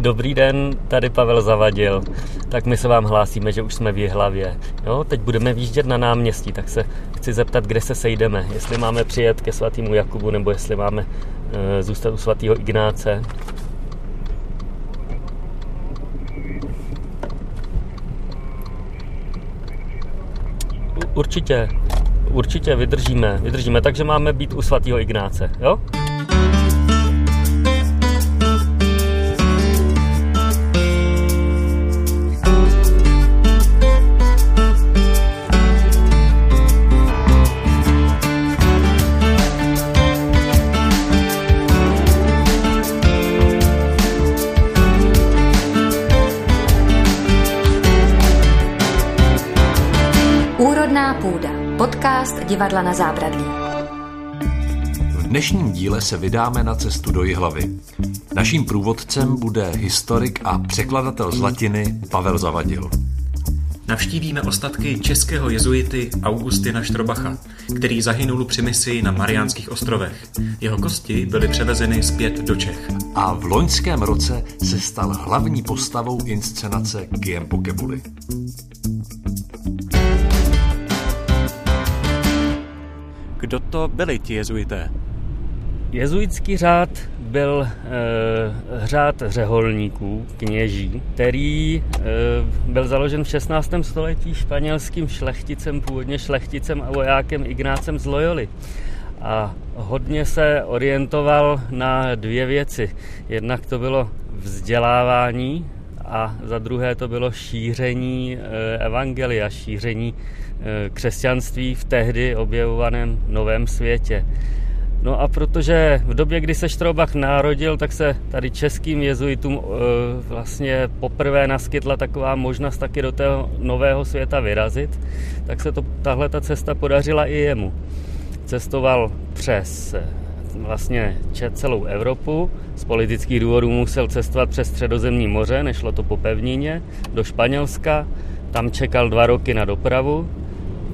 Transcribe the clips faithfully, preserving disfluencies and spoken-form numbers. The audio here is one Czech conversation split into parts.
Dobrý den, tady Pavel Zavadil. Tak my se vám hlásíme, že už jsme v Jihlavě. Jo, teď budeme výjíždět na náměstí, tak se chci zeptat, kde se sejdeme. Jestli máme přijet ke svatému Jakubu, nebo jestli máme e, zůstat u svatého Ignáce. Určitě, určitě vydržíme, vydržíme, takže máme být u svatého Ignáce, jo? Póda podcast Divadla na Zábradlí. V dnešním díle se vydáme na cestu do Jihlavy. Naším průvodcem bude historik a překladatel z latiny Pavel Zavadil. Navštívíme ostatky českého jezuity Augustina Strobacha, který zahynul při misi na Mariánských ostrovech. Jeho kosti byly převezeny zpět do Čech. A v loňském roce se stal hlavní postavou inscenace Kjempo Kebuli. Kdo to byli ti jezuité? Jezuitský řád byl e, řád řeholníků, kněží, který e, byl založen v šestnáctém století španělským šlechticem, původně šlechticem a vojákem Ignácem z Loyoly. A hodně se orientoval na dvě věci. Jednak to bylo vzdělávání a za druhé to bylo šíření evangelia, šíření křesťanství v tehdy objevovaném novém světě. No a protože v době, kdy se Strobach narodil, tak se tady českým jezuitům vlastně poprvé naskytla taková možnost taky do toho nového světa vyrazit, tak se to, tahle ta cesta podařila i jemu. Cestoval přes vlastně celou Evropu. Z politických důvodů musel cestovat přes Středozemní moře, nešlo to po pevnině, do Španělska. Tam čekal dva roky na dopravu.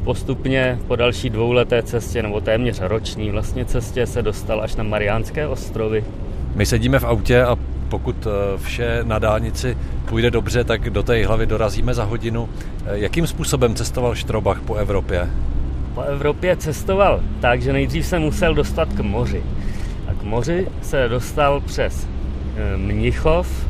Postupně po další dvouleté cestě, nebo téměř roční vlastně cestě, se dostal až na Mariánské ostrovy. My sedíme v autě a pokud vše na dálnici půjde dobře, tak do té Jihlavy dorazíme za hodinu. Jakým způsobem cestoval Strobach po Evropě? Po Evropě cestoval tak, že nejdřív se musel dostat k moři. A k moři se dostal přes Mnichov,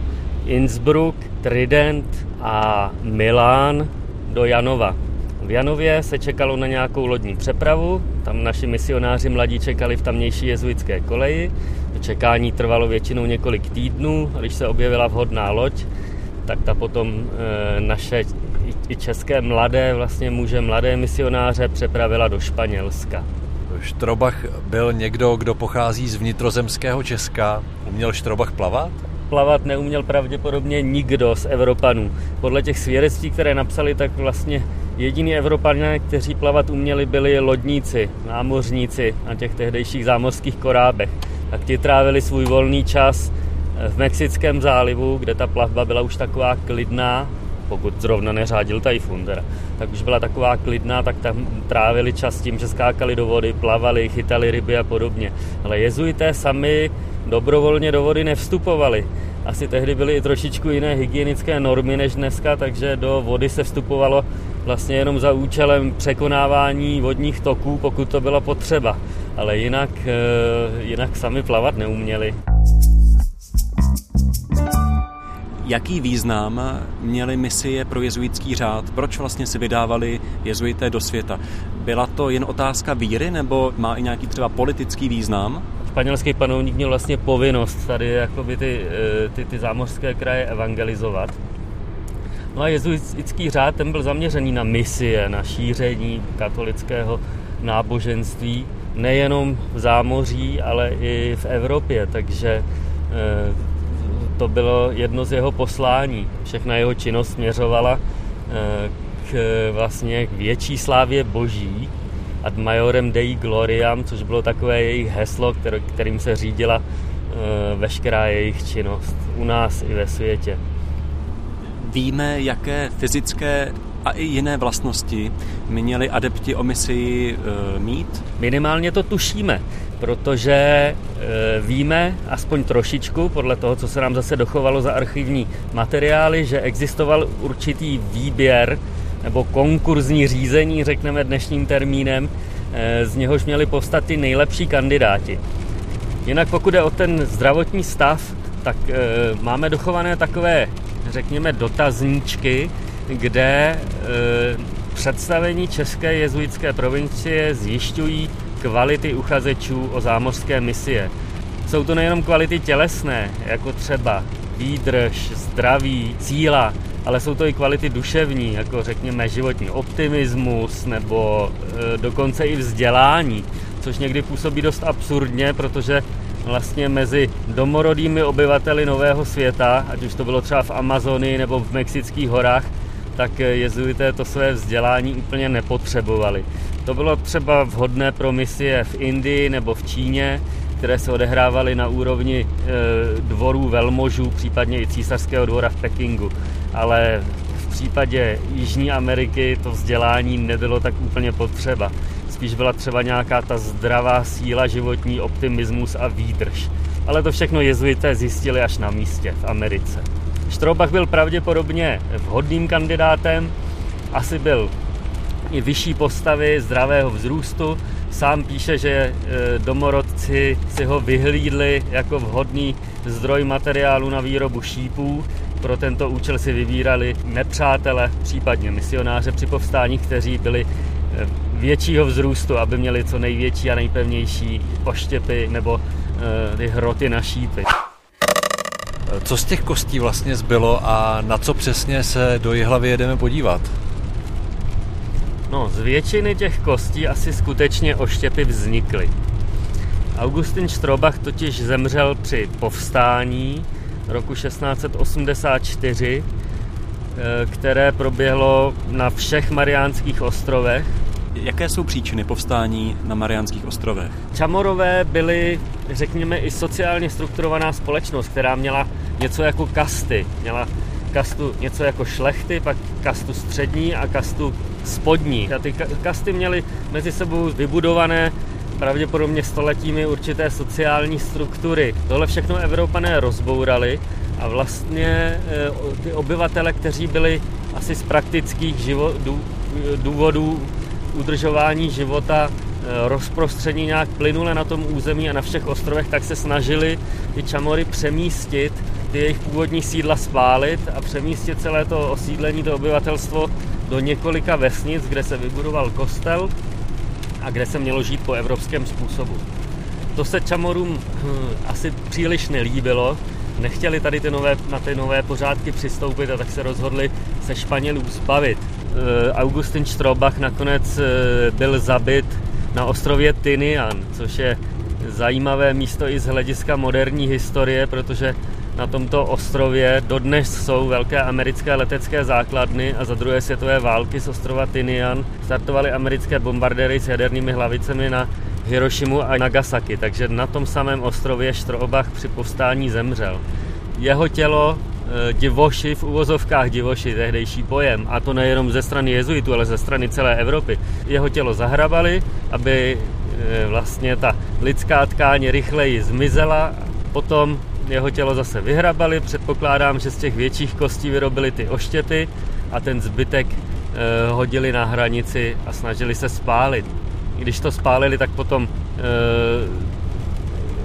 Innsbruck, Trident a Milán do Janova. V Janově se čekalo na nějakou lodní přepravu, tam naši misionáři mladí čekali v tamnější jezuitské koleji. Čekání trvalo většinou několik týdnů, a když se objevila vhodná loď, tak ta potom e, naše i české mladé, vlastně muže mladé misionáře přepravila do Španělska. Strobach byl někdo, kdo pochází z vnitrozemského Česka. Uměl Strobach plavat? Plavat neuměl pravděpodobně nikdo z Evropanů. Podle těch svědectví, které napsali, tak vlastně jediní Evropané, kteří plavat uměli, byli lodníci, námořníci na těch tehdejších zámořských korábech. Tak ti trávili svůj volný čas v Mexickém zálivu, kde ta plavba byla už taková klidná, pokud zrovna neřádil tajfun, teda, tak už byla taková klidná, tak tam trávili čas tím, že skákali do vody, plavali, chytali ryby a podobně. Ale jezuité sami dobrovolně do vody nevstupovali. Asi tehdy byly i trošičku jiné hygienické normy než dneska, takže do vody se vstupovalo vlastně jenom za účelem překonávání vodních toků, pokud to byla potřeba. Ale jinak, jinak sami plavat neuměli. Jaký význam měly misie pro jezuitský řád? Proč vlastně si vydávali jezuité do světa? Byla to jen otázka víry, nebo má i nějaký třeba politický význam? Španělský panovník měl vlastně povinnost tady jakoby ty, ty, ty zámořské kraje evangelizovat. No a jezuitský řád, ten byl zaměřený na misie, na šíření katolického náboženství, nejenom v zámoří, ale i v Evropě, takže to bylo jedno z jeho poslání. Všechna jeho činnost směřovala k, vlastně k větší slávě boží, ad majorem dei gloriam, což bylo takové jejich heslo, kterým se řídila veškerá jejich činnost u nás i ve světě. Víme, jaké fyzické a i jiné vlastnosti měli adepti o misii mít? Minimálně to tušíme. protože víme aspoň trošičku, podle toho, co se nám zase dochovalo za archivní materiály, že existoval určitý výběr nebo konkurzní řízení, řekneme dnešním termínem, z něhož měli povstat ty nejlepší kandidáti. Jinak pokud jde o ten zdravotní stav, tak máme dochované takové, řekněme, dotazníčky, kde představení české jezuitské provincie zjišťují kvality uchazečů o zámořské misie. Jsou to nejenom kvality tělesné, jako třeba výdrž, zdraví, síla, ale jsou to i kvality duševní, jako řekněme životní optimismus nebo e, dokonce i vzdělání, což někdy působí dost absurdně, protože vlastně mezi domorodými obyvateli Nového světa, ať už to bylo třeba v Amazonii nebo v Mexických horách, tak jezuité to své vzdělání úplně nepotřebovali. To bylo třeba vhodné pro misie v Indii nebo v Číně, které se odehrávaly na úrovni dvorů velmožů, případně i císařského dvora v Pekingu. Ale v případě Jižní Ameriky to vzdělání nebylo tak úplně potřeba. Spíš byla třeba nějaká ta zdravá síla, životní optimismus a výdrž. Ale to všechno jezuité zjistili až na místě v Americe. Strobach byl pravděpodobně vhodným kandidátem, asi byl i vyšší postavy, zdravého vzrůstu. Sám píše, že domorodci si ho vyhlídli jako vhodný zdroj materiálu na výrobu šípů. Pro tento účel si vybírali nepřátele, případně misionáře při povstání, kteří byli většího vzrůstu, aby měli co největší a nejpevnější oštěpy nebo ty hroty na šípy. Co z těch kostí vlastně zbylo a na co přesně se do Jihlavy jedeme podívat? No, z většiny těch kostí asi skutečně oštěpy vznikly. Augustin Strobach totiž zemřel při povstání roku šestnáct set osmdesát čtyři, které proběhlo na všech Mariánských ostrovech. Jaké jsou příčiny povstání na Mariánských ostrovech? Čamorové byli, řekněme, i sociálně strukturovaná společnost, která měla něco jako kasty. Měla kastu něco jako šlechty, pak kastu střední a kastu spodní. A ty kasty měly mezi sebou vybudované pravděpodobně stoletími určité sociální struktury. Tohle všechno Evropané rozbourali a vlastně ty obyvatele, kteří byli asi z praktických živo- důvodů udržování života rozprostření nějak plynule na tom území a na všech ostrovech, tak se snažili ty čamory přemístit, ty jejich původní sídla spálit a přemístit celé to osídlení, to obyvatelstvo do několika vesnic, kde se vybudoval kostel a kde se mělo žít po evropském způsobu. To se čamorům hm, asi příliš nelíbilo, nechtěli tady ty nové, na ty nové pořádky přistoupit a tak se rozhodli se Španělů zbavit. Augustin Strobach nakonec byl zabit na ostrově Tinian, což je zajímavé místo i z hlediska moderní historie, protože na tomto ostrově dodnes jsou velké americké letecké základny a za druhé světové války z ostrova Tinian startovaly americké bombardéry s jadernými hlavicemi na Hirošimu a Nagasaki, takže na tom samém ostrově Strobach při povstání zemřel. Jeho tělo divoši, v uvozovkách divoši, tehdejší pojem, a to nejenom ze strany jezuitů, ale ze strany celé Evropy. Jeho tělo zahrabali, aby vlastně ta lidská tkáň rychleji zmizela, potom jeho tělo zase vyhrabali, předpokládám, že z těch větších kostí vyrobili ty oštěpy a ten zbytek hodili na hranici a snažili se spálit. Když to spálili, tak potom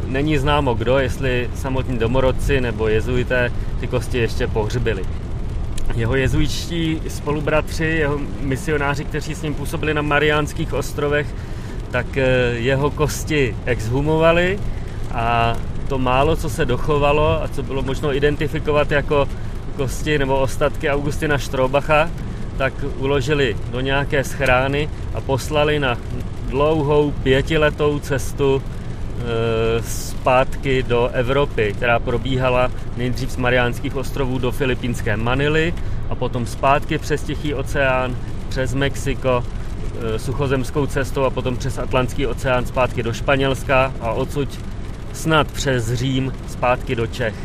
není známo kdo, jestli samotní domorodci nebo jezuité ty kosti ještě pohřbili. Jeho jezuitští spolubratři, jeho misionáři, kteří s ním působili na Mariánských ostrovech, tak jeho kosti exhumovali a to málo, co se dochovalo a co bylo možno identifikovat jako kosti nebo ostatky Augustina Strobacha, tak uložili do nějaké schrány a poslali na dlouhou pětiletou cestu zpátky do Evropy, která probíhala nejdřív z Mariánských ostrovů do filipínské Manily a potom zpátky přes Tichý oceán, přes Mexiko, suchozemskou cestou a potom přes Atlantský oceán zpátky do Španělska a odsud snad přes Řím zpátky do Čech,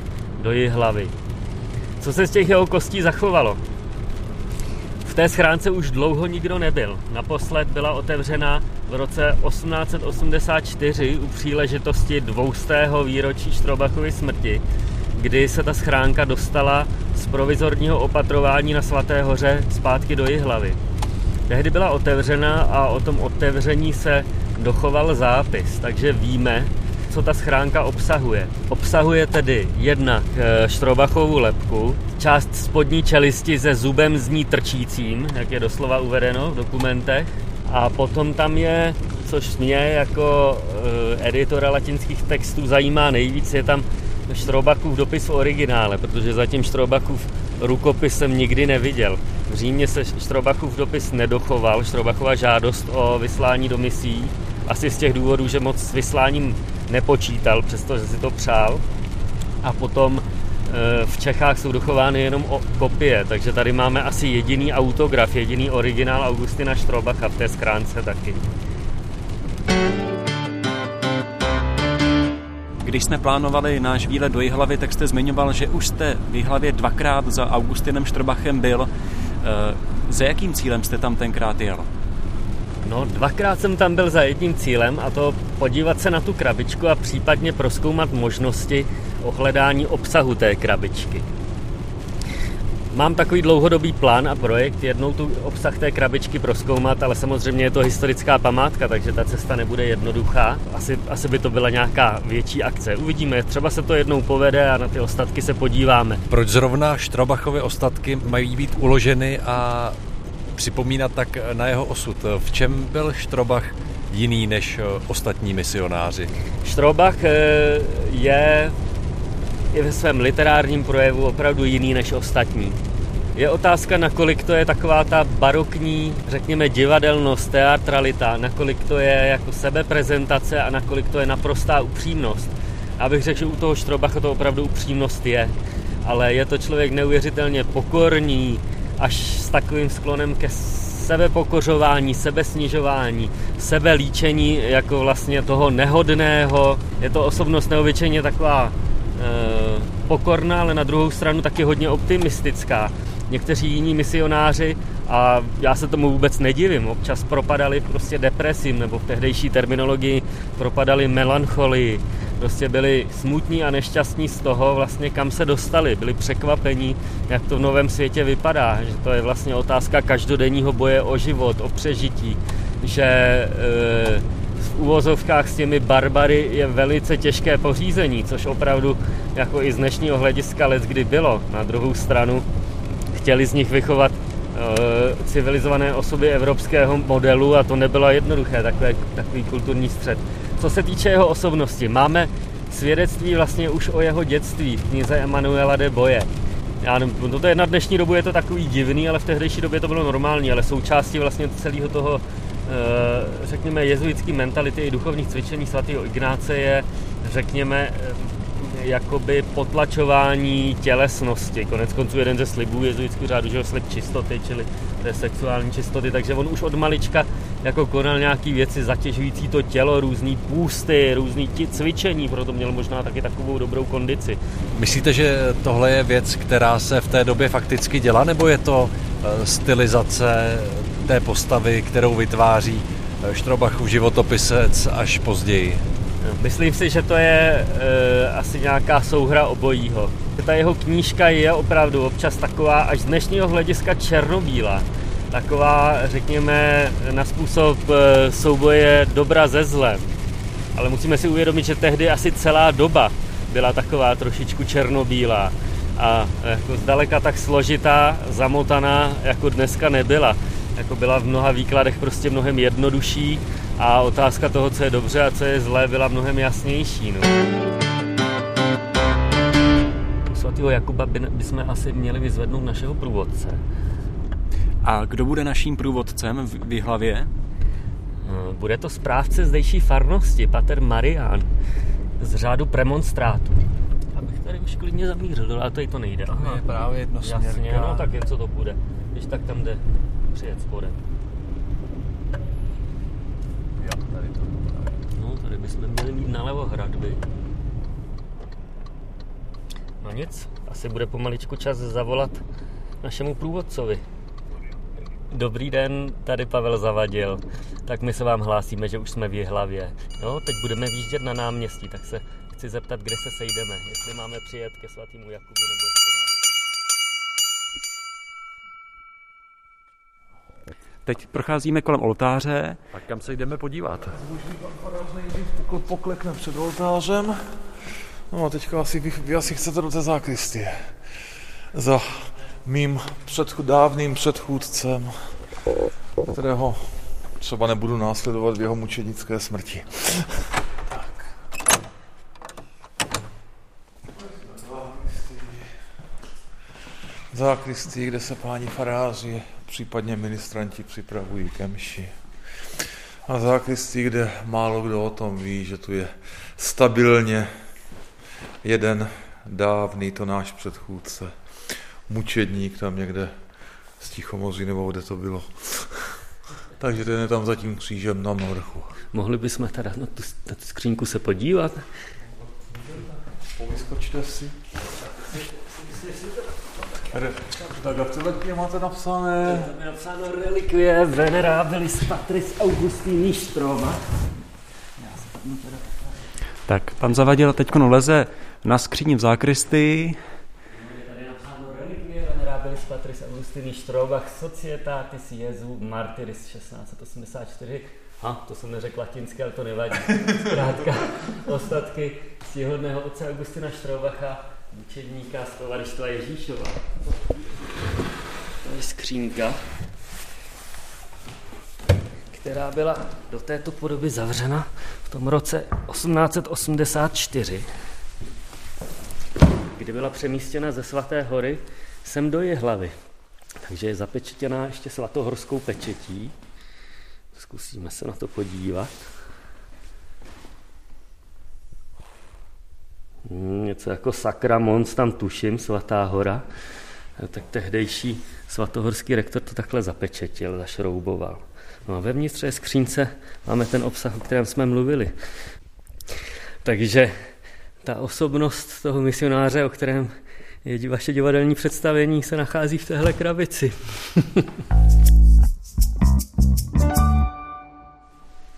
do Jihlavy. Co se z těch jeho kostí zachovalo? V V té schránce už dlouho nikdo nebyl. Naposled byla otevřena v roce osmnáct set osmdesát čtyři u příležitosti dvoustého výročí Strobachovy smrti, kdy se ta schránka dostala z provizorního opatrování na Svaté hoře zpátky do Jihlavy. Tehdy byla otevřena a o tom otevření se dochoval zápis, takže víme, co ta schránka obsahuje. Obsahuje tedy jednak Strobachovu lebku, část spodní čelisti se zubem z ní trčícím, jak je doslova uvedeno v dokumentech, a potom tam je, což mě jako editora latinských textů zajímá nejvíc, je tam Strobachův dopis v originále, protože zatím Strobachův rukopis jsem nikdy neviděl. V Římě se Strobachův dopis nedochoval, Strobachova žádost o vyslání do misí, asi z těch důvodů, že moc s vysláním nepočítal, přestože si to přál. A potom v Čechách jsou dochovány jenom kopie, takže tady máme asi jediný autograf, jediný originál Augustina Strobacha v té schránce taky. Když jsme plánovali náš výlet do Jihlavy, tak jste zmiňoval, že už jste v Jihlavě dvakrát za Augustinem Strobachem byl. Za jakým cílem jste tam tenkrát jel? No, dvakrát jsem tam byl za jedním cílem, a to podívat se na tu krabičku a případně prozkoumat možnosti ohledání obsahu té krabičky. Mám takový dlouhodobý plán a projekt, jednou tu obsah té krabičky prozkoumat, ale samozřejmě je to historická památka, takže ta cesta nebude jednoduchá. Asi, asi by to byla nějaká větší akce. Uvidíme, třeba se to jednou povede a na ty ostatky se podíváme. Proč zrovna Strobachovy ostatky mají být uloženy a připomínat tak na jeho osud? V čem byl Strobach jiný než ostatní misionáři? Strobach je i ve svém literárním projevu opravdu jiný než ostatní. Je otázka, nakolik to je taková ta barokní, řekněme, divadelnost, teatralita, nakolik to je jako sebeprezentace a nakolik to je naprostá upřímnost. Abych řekl, že u toho Strobacha to opravdu upřímnost je, ale je to člověk neuvěřitelně pokorný, až s takovým sklonem ke sebepokořování, sebesnižování, sebelíčení jako vlastně toho nehodného. Je to osobnost neobyčejně taková pokorná, ale na druhou stranu taky hodně optimistická. Někteří jiní misionáři, a já se tomu vůbec nedivím, občas propadali prostě depresím, nebo v tehdejší terminologii propadali melancholii. Prostě byli smutní a nešťastní z toho, vlastně kam se dostali. Byli překvapení, jak to v novém světě vypadá, že to je vlastně otázka každodenního boje o život, o přežití, že e, v uvozovkách s těmi barbary je velice těžké pořízení, což opravdu jako i z dnešního hlediska leckdy bylo. Na druhou stranu chtěli z nich vychovat e, civilizované osoby evropského modelu a to nebylo jednoduché, takové, takový kulturní střet. Co se týče jeho osobnosti, máme svědectví vlastně už o jeho dětství v knize Emanuela de Boje. Já nevím, toto je na dnešní dobu, je to takový divný, ale v tehdejší době to bylo normální, ale součástí vlastně celého toho řekněme jezuitský mentality i duchovních cvičení svatého Ignáce je, řekněme, jakoby potlačování tělesnosti. Koneckonců jeden ze slibů jezuitského řádu, že ho slib čistoty, čili té sexuální čistoty, takže on už od malička jako konal nějaký věci zatěžující to tělo, různý půsty, různý cvičení, proto měl možná taky takovou dobrou kondici. Myslíte, že tohle je věc, která se v té době fakticky dělá, nebo je to stylizace té postavy, kterou vytváří Strobachův životopisec až později? Myslím si, že to je e, asi nějaká souhra obojího. Ta jeho knížka je opravdu občas taková až z dnešního hlediska černobílá. Taková, řekněme, na způsob e, souboje dobra ze zlem. Ale musíme si uvědomit, že tehdy asi celá doba byla taková trošičku černobílá. A jako zdaleka tak složitá, zamotaná, jako dneska nebyla. Jako byla v mnoha výkladech prostě mnohem jednodušší a otázka toho, co je dobře a co je zlé, byla mnohem jasnější. No. U svatého Jakuba by, bychom asi měli vyzvednout našeho průvodce. A kdo bude naším průvodcem v Jihlavě? Bude to správce zdejší farnosti, pater Marian, z řádu Premonstrátu. Abych tady už klidně zamířil, ale tady to nejde. Aha, to je právě jednosměrka. Jasně, no tak je, co to bude, když tak tam jde přijet spodem. Jo, tady to tady. No, tady bychom měli mít nalevo hradby. No nic, asi bude pomaličku čas zavolat našemu průvodcovi. Dobrý den, tady Pavel Zavadil. Tak my se vám hlásíme, že už jsme v Jihlavě. No, teď budeme výjíždět na náměstí, tak se chci zeptat, kde se sejdeme. Jestli máme přijet ke svatýmu Jakubu nebo ještě nám. Teď procházíme kolem oltáře. A kam se jdeme podívat? Boží paráz nejdřív poklekne před oltářem. No a teďka asi, vy asi chcete do té zákristie. Za mým předchů, dávným předchůdcem, kterého třeba nebudu následovat v jeho mučednické smrti. Tak. Zákristii, kde se páni faráři, případně ministranti připravují ke mši. A zákristii, kde málo kdo o tom ví, že tu je stabilně jeden dávný, to náš předchůdce, mučedník tam někde z Tichomoří, nebo kde to bylo. Takže ten je tam za tím křížem na mrchu. Mohli bychom teda na tu, na tu skřínku se podívat? Povyskočte si. Tak a v této máte napsané... Tady napsáno relikvie venerabilis patris Augustini Strobach. Tak, pan Zavadil teďko leze na skříni v zákristii. Patris Augustini Strobach Societatis Jesu Martyris šestnáct osmdesát čtyři. Ha, to jsem neřekl latinské, ale to nevadí. Zkrátka ostatky ctihodného otce Augustina Strobacha, mučedníka z Tovaryštva Ježíšova. To je skřínka, která byla do této podoby zavřena v tom roce osmnáct osmdesát čtyři, kdy byla přemístěna ze Svaté hory sem do Jihlavy, takže je zapečetěná ještě svatohorskou pečetí. Zkusíme se na to podívat. Něco jako Sakra Mons, tam tuším, Svatá hora. Tak tehdejší svatohorský rektor to takhle zapečetil, zašrouboval. No a vevnitř je skřínce, máme ten obsah, o kterém jsme mluvili. Takže ta osobnost toho misionáře, o kterém vaše divadelní představení, se nachází v téhle krabici.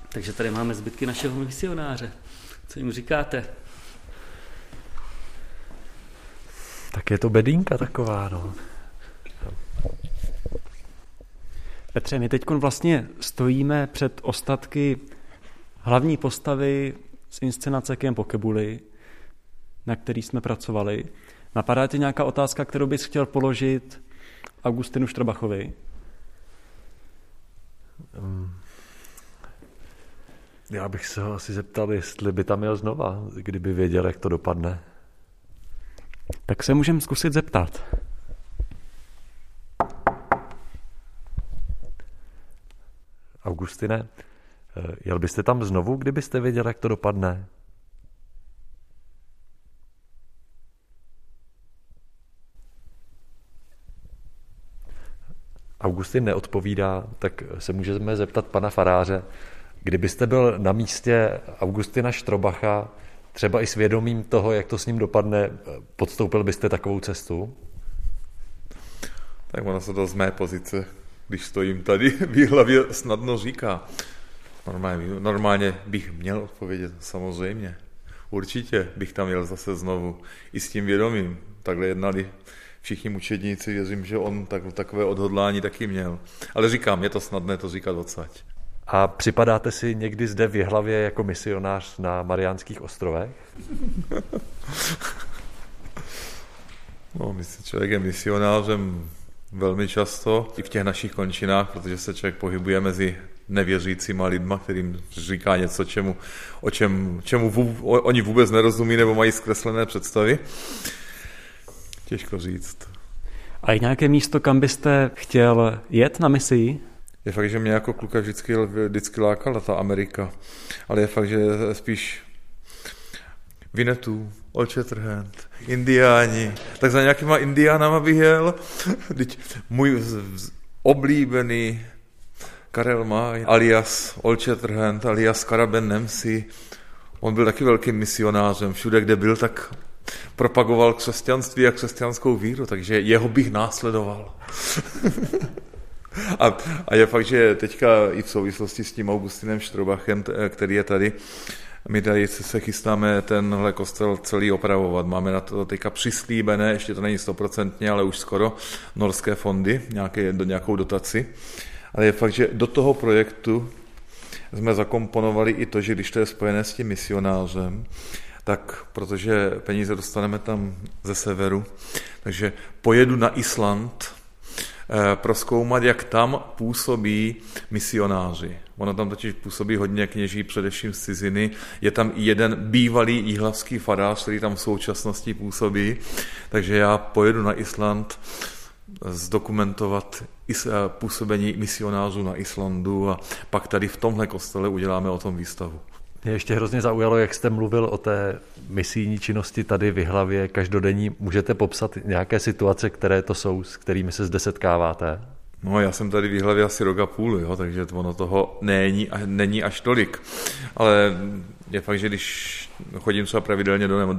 Takže tady máme zbytky našeho misionáře. Co jim říkáte? Tak je to bedínka taková, no. Petře, my teď vlastně stojíme před ostatky hlavní postavy z inscenace Kjempo Kebuli, na který jsme pracovali. Napadá ti nějaká otázka, kterou bys chtěl položit Augustinu Strobachovi? Já bych se ho asi zeptal, jestli by tam jel znova, kdyby věděl, jak to dopadne. Tak se můžeme zkusit zeptat. Augustine, jel byste tam znovu, kdybyste věděl, jak to dopadne? Augustin neodpovídá, tak se můžeme zeptat pana faráře, kdybyste byl na místě Augustina Strobacha, třeba i s vědomím toho, jak to s ním dopadne, podstoupil byste takovou cestu? Tak ono se to z mé pozice, když stojím tady, v Jihlavě snadno říká. Normálně, normálně bych měl odpovědět, samozřejmě. Určitě bych tam jel zase znovu, i s tím vědomím. Takhle jednali všichni mučedníci, věřím, že on tak, takové odhodlání taky měl. Ale říkám, je to snadné to říkat odsaď. A připadáte si někdy zde v Jihlavě jako misionář na Mariánských ostrovech? No, myslím, člověk je misionářem velmi často, i v těch našich končinách, protože se člověk pohybuje mezi nevěřícíma lidma, kterým říká něco, čemu, o čem, čemu vů, o, oni vůbec nerozumí nebo mají zkreslené představy. Těžko říct. A je nějaké místo, kam byste chtěl jet na misi? Je fakt, že mě jako kluka vždycky, vždycky lákala ta Amerika. Ale je fakt, že spíš Vinetů, Olčetrhent, Indiáni. Tak za nějakýma Indiánama bych jel. Můj oblíbený Karel Máj, alias Olčetrhent, alias Karabennemsi. On byl taky velkým misionářem. Všude, kde byl, tak propagoval křesťanství a křesťanskou víru, takže jeho bych následoval. A, a je fakt, že teďka i v souvislosti s tím Augustinem Strobachem, který je tady, my tady se chystáme tenhle kostel celý opravovat. Máme na to teďka přislíbené, ještě to není stoprocentně, ale už skoro, norské fondy, nějaké, nějakou dotaci. Ale je fakt, že do toho projektu jsme zakomponovali i to, že když to je spojené s tím misionářem, tak protože peníze dostaneme tam ze severu, takže pojedu na Island prozkoumat, jak tam působí misionáři. Ono tam totiž působí hodně kněží, především z ciziny. Je tam i jeden bývalý jihlavský farář, který tam v současnosti působí, takže já pojedu na Island zdokumentovat působení misionářů na Islandu a pak tady v tomhle kostele uděláme o tom výstavu. Mě ještě hrozně zaujalo, jak jste mluvil o té misijní činnosti tady v Jihlavě každodenní. Můžete popsat nějaké situace, které to jsou, s kterými se zde setkáváte? No, já jsem tady v Jihlavě asi rok a půl, jo, takže ono toho není, není až tolik. Ale je fakt, že když chodím třeba pravidelně do, nemo,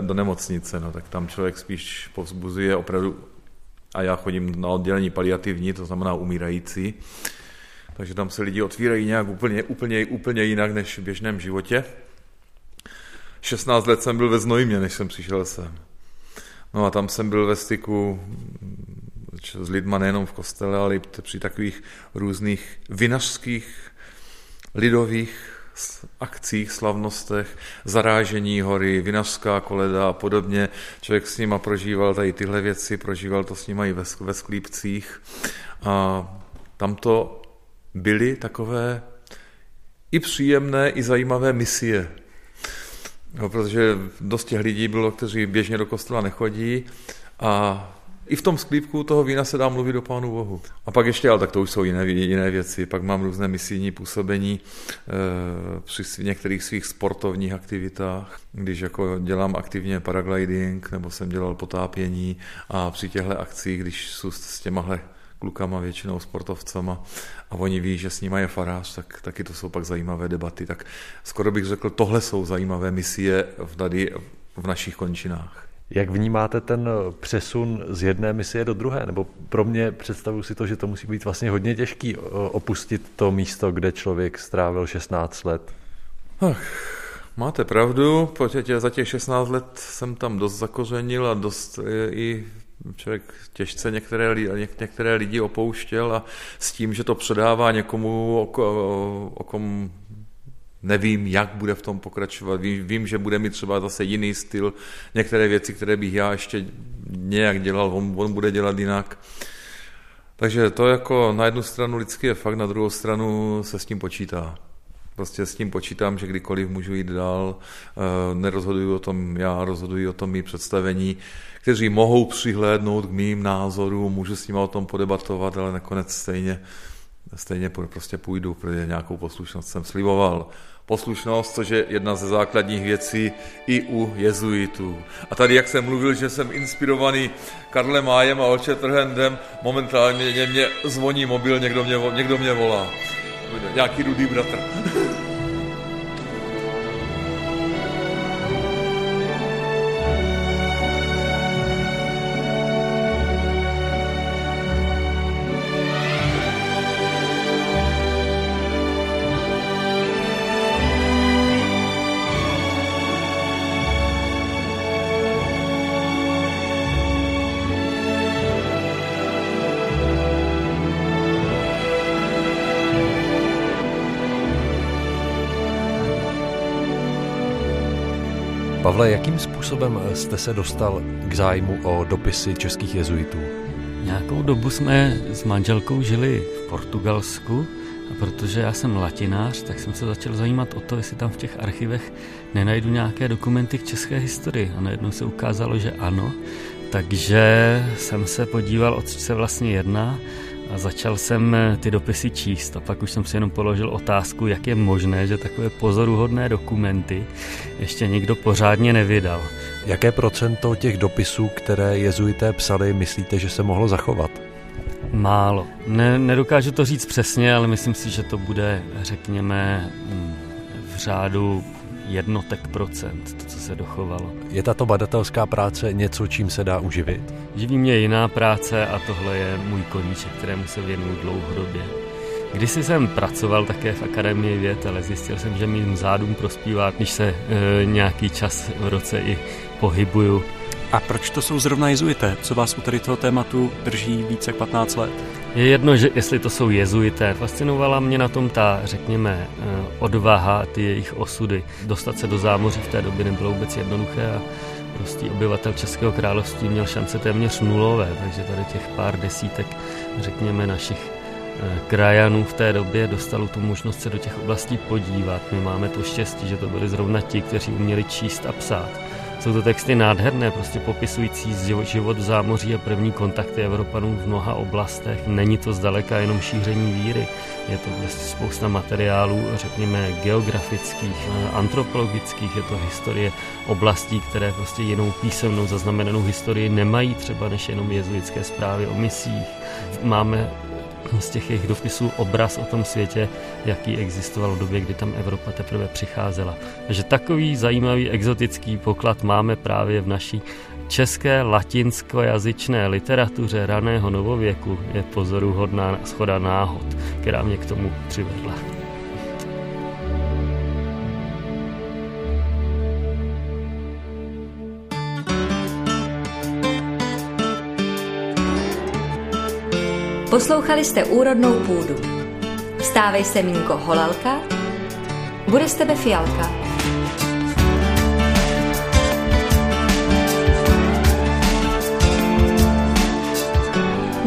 do nemocnice, no, tak tam člověk spíš povzbuzuje opravdu, a já chodím na oddělení paliativní, to znamená umírající, takže tam se lidi otvírají nějak úplně, úplně, úplně jinak než v běžném životě. šestnáct let jsem byl ve Znojmě, než jsem přišel sem. No a tam jsem byl ve styku s lidma nejenom v kostele, ale i při takových různých vinařských, lidových akcích, slavnostech, zarážení hory, vinařská koleda a podobně. Člověk s nima prožíval tady tyhle věci, prožíval to s nima i ve, ve sklípcích. A tam to byly takové i příjemné, i zajímavé misie. No, protože dost těch lidí bylo, kteří běžně do kostela nechodí a i v tom sklípku toho vína se dá mluvit do Pánu Bohu. A pak ještě, ale tak to už jsou jiné, jiné věci, pak mám různé misijní působení e, při některých svých sportovních aktivitách, když jako dělám aktivně paragliding, nebo jsem dělal potápění a při těchto akcích, když jsou s těmahle klukama, většinou sportovcama, a oni ví, že s nima je farář, tak taky to jsou pak zajímavé debaty. Tak skoro bych řekl, tohle jsou zajímavé misie v, tady, v našich končinách. Jak vnímáte ten přesun z jedné misie do druhé? Nebo pro mě představuji si to, že to musí být vlastně hodně těžký opustit to místo, kde člověk strávil šestnáct let. Ach. Máte pravdu, protože za těch šestnáct let jsem tam dost zakořenil a dost i člověk těžce některé, některé lidi opouštěl a s tím, že to předává někomu, o, o, o kom nevím, jak bude v tom pokračovat. Vím, vím, že bude mít třeba zase jiný styl, některé věci, které bych já ještě nějak dělal, on, on bude dělat jinak. Takže to jako na jednu stranu lidský je fakt, na druhou stranu se s tím počítá. Prostě s tím počítám, že kdykoliv můžu jít dál, nerozhoduji o tom já, rozhoduji o tom mý představení, kteří mohou přihlédnout k mým názorům, můžu s nimi o tom podebatovat, ale nakonec stejně, stejně prostě půjdu, protože nějakou poslušnost jsem sliboval. Poslušnost, což je jedna ze základních věcí i u jezuitů. A tady, jak jsem mluvil, že jsem inspirovaný Karlem Májem a Olčetrhentem, momentálně mě zvoní mobil, někdo mě, někdo mě volá. Nějaký rudý bratr. Pavle, jakým způsobem jste se dostal k zájmu o dopisy českých jezuitů? Nějakou dobu jsme s manželkou žili v Portugalsku a protože já jsem latinář, tak jsem se začal zajímat o to, jestli tam v těch archivech nenajdu nějaké dokumenty k české historii. A najednou se ukázalo, že ano, takže jsem se podíval, o co se vlastně jedná, a začal jsem ty dopisy číst a pak už jsem si jenom položil otázku, jak je možné, že takové pozoruhodné dokumenty ještě nikdo pořádně nevydal. Jaké procento těch dopisů, které jezuité psali, myslíte, že se mohlo zachovat? Málo. Ne, nedokážu to říct přesně, ale myslím si, že to bude, řekněme, v řádu jednotek procent, to, co se dochovalo. Je tato badatelská práce něco, čím se dá uživit? Živí mě jiná práce a tohle je můj koníček, kterému se věnuju dlouhodobě. Když jsem pracoval také v Akademii věd, ale zjistil jsem, že mým zádům prospívá, když se e, nějaký čas v roce i pohybuju. A proč to jsou zrovna jezuité? Co vás u tady toho tématu drží více jak patnáct let? Je jedno, že jestli to jsou jezuité. Fascinovala mě na tom ta, řekněme, odvaha, ty jejich osudy. Dostat se do zámoří v té době nebylo vůbec jednoduché a prostý obyvatel Českého království měl šance téměř nulové, takže tady těch pár desítek, řekněme, našich krajanů v té době dostalo tu možnost se do těch oblastí podívat. My máme to štěstí, že to byli zrovna ti, kteří uměli číst a psát. Jsou to texty nádherné, prostě popisující život v zámoří a první kontakty Evropanů v mnoha oblastech. Není to zdaleka jenom šíření víry. Je to prostě spousta materiálů, řekněme, geografických, antropologických. Je to historie oblastí, které prostě jinou písemnou zaznamenanou historii nemají, třeba než jenom jezuitské zprávy o misích. Máme z těch jejich dopisů obraz o tom světě, jaký existoval v době, kdy tam Evropa teprve přicházela. Takže takový zajímavý exotický poklad máme právě v naší české latinskojazyčné literatuře raného novověku. Je pozoruhodná shoda náhod, která mě k tomu přivedla. Poslouchali jste Úrodnou půdu. Stávej se mínko holalka, bude z tebe fialka.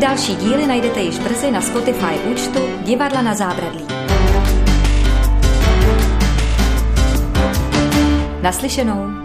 Další díly najdete již brzy na Spotify účtu Divadla na Zábradlí. Naslyšenou.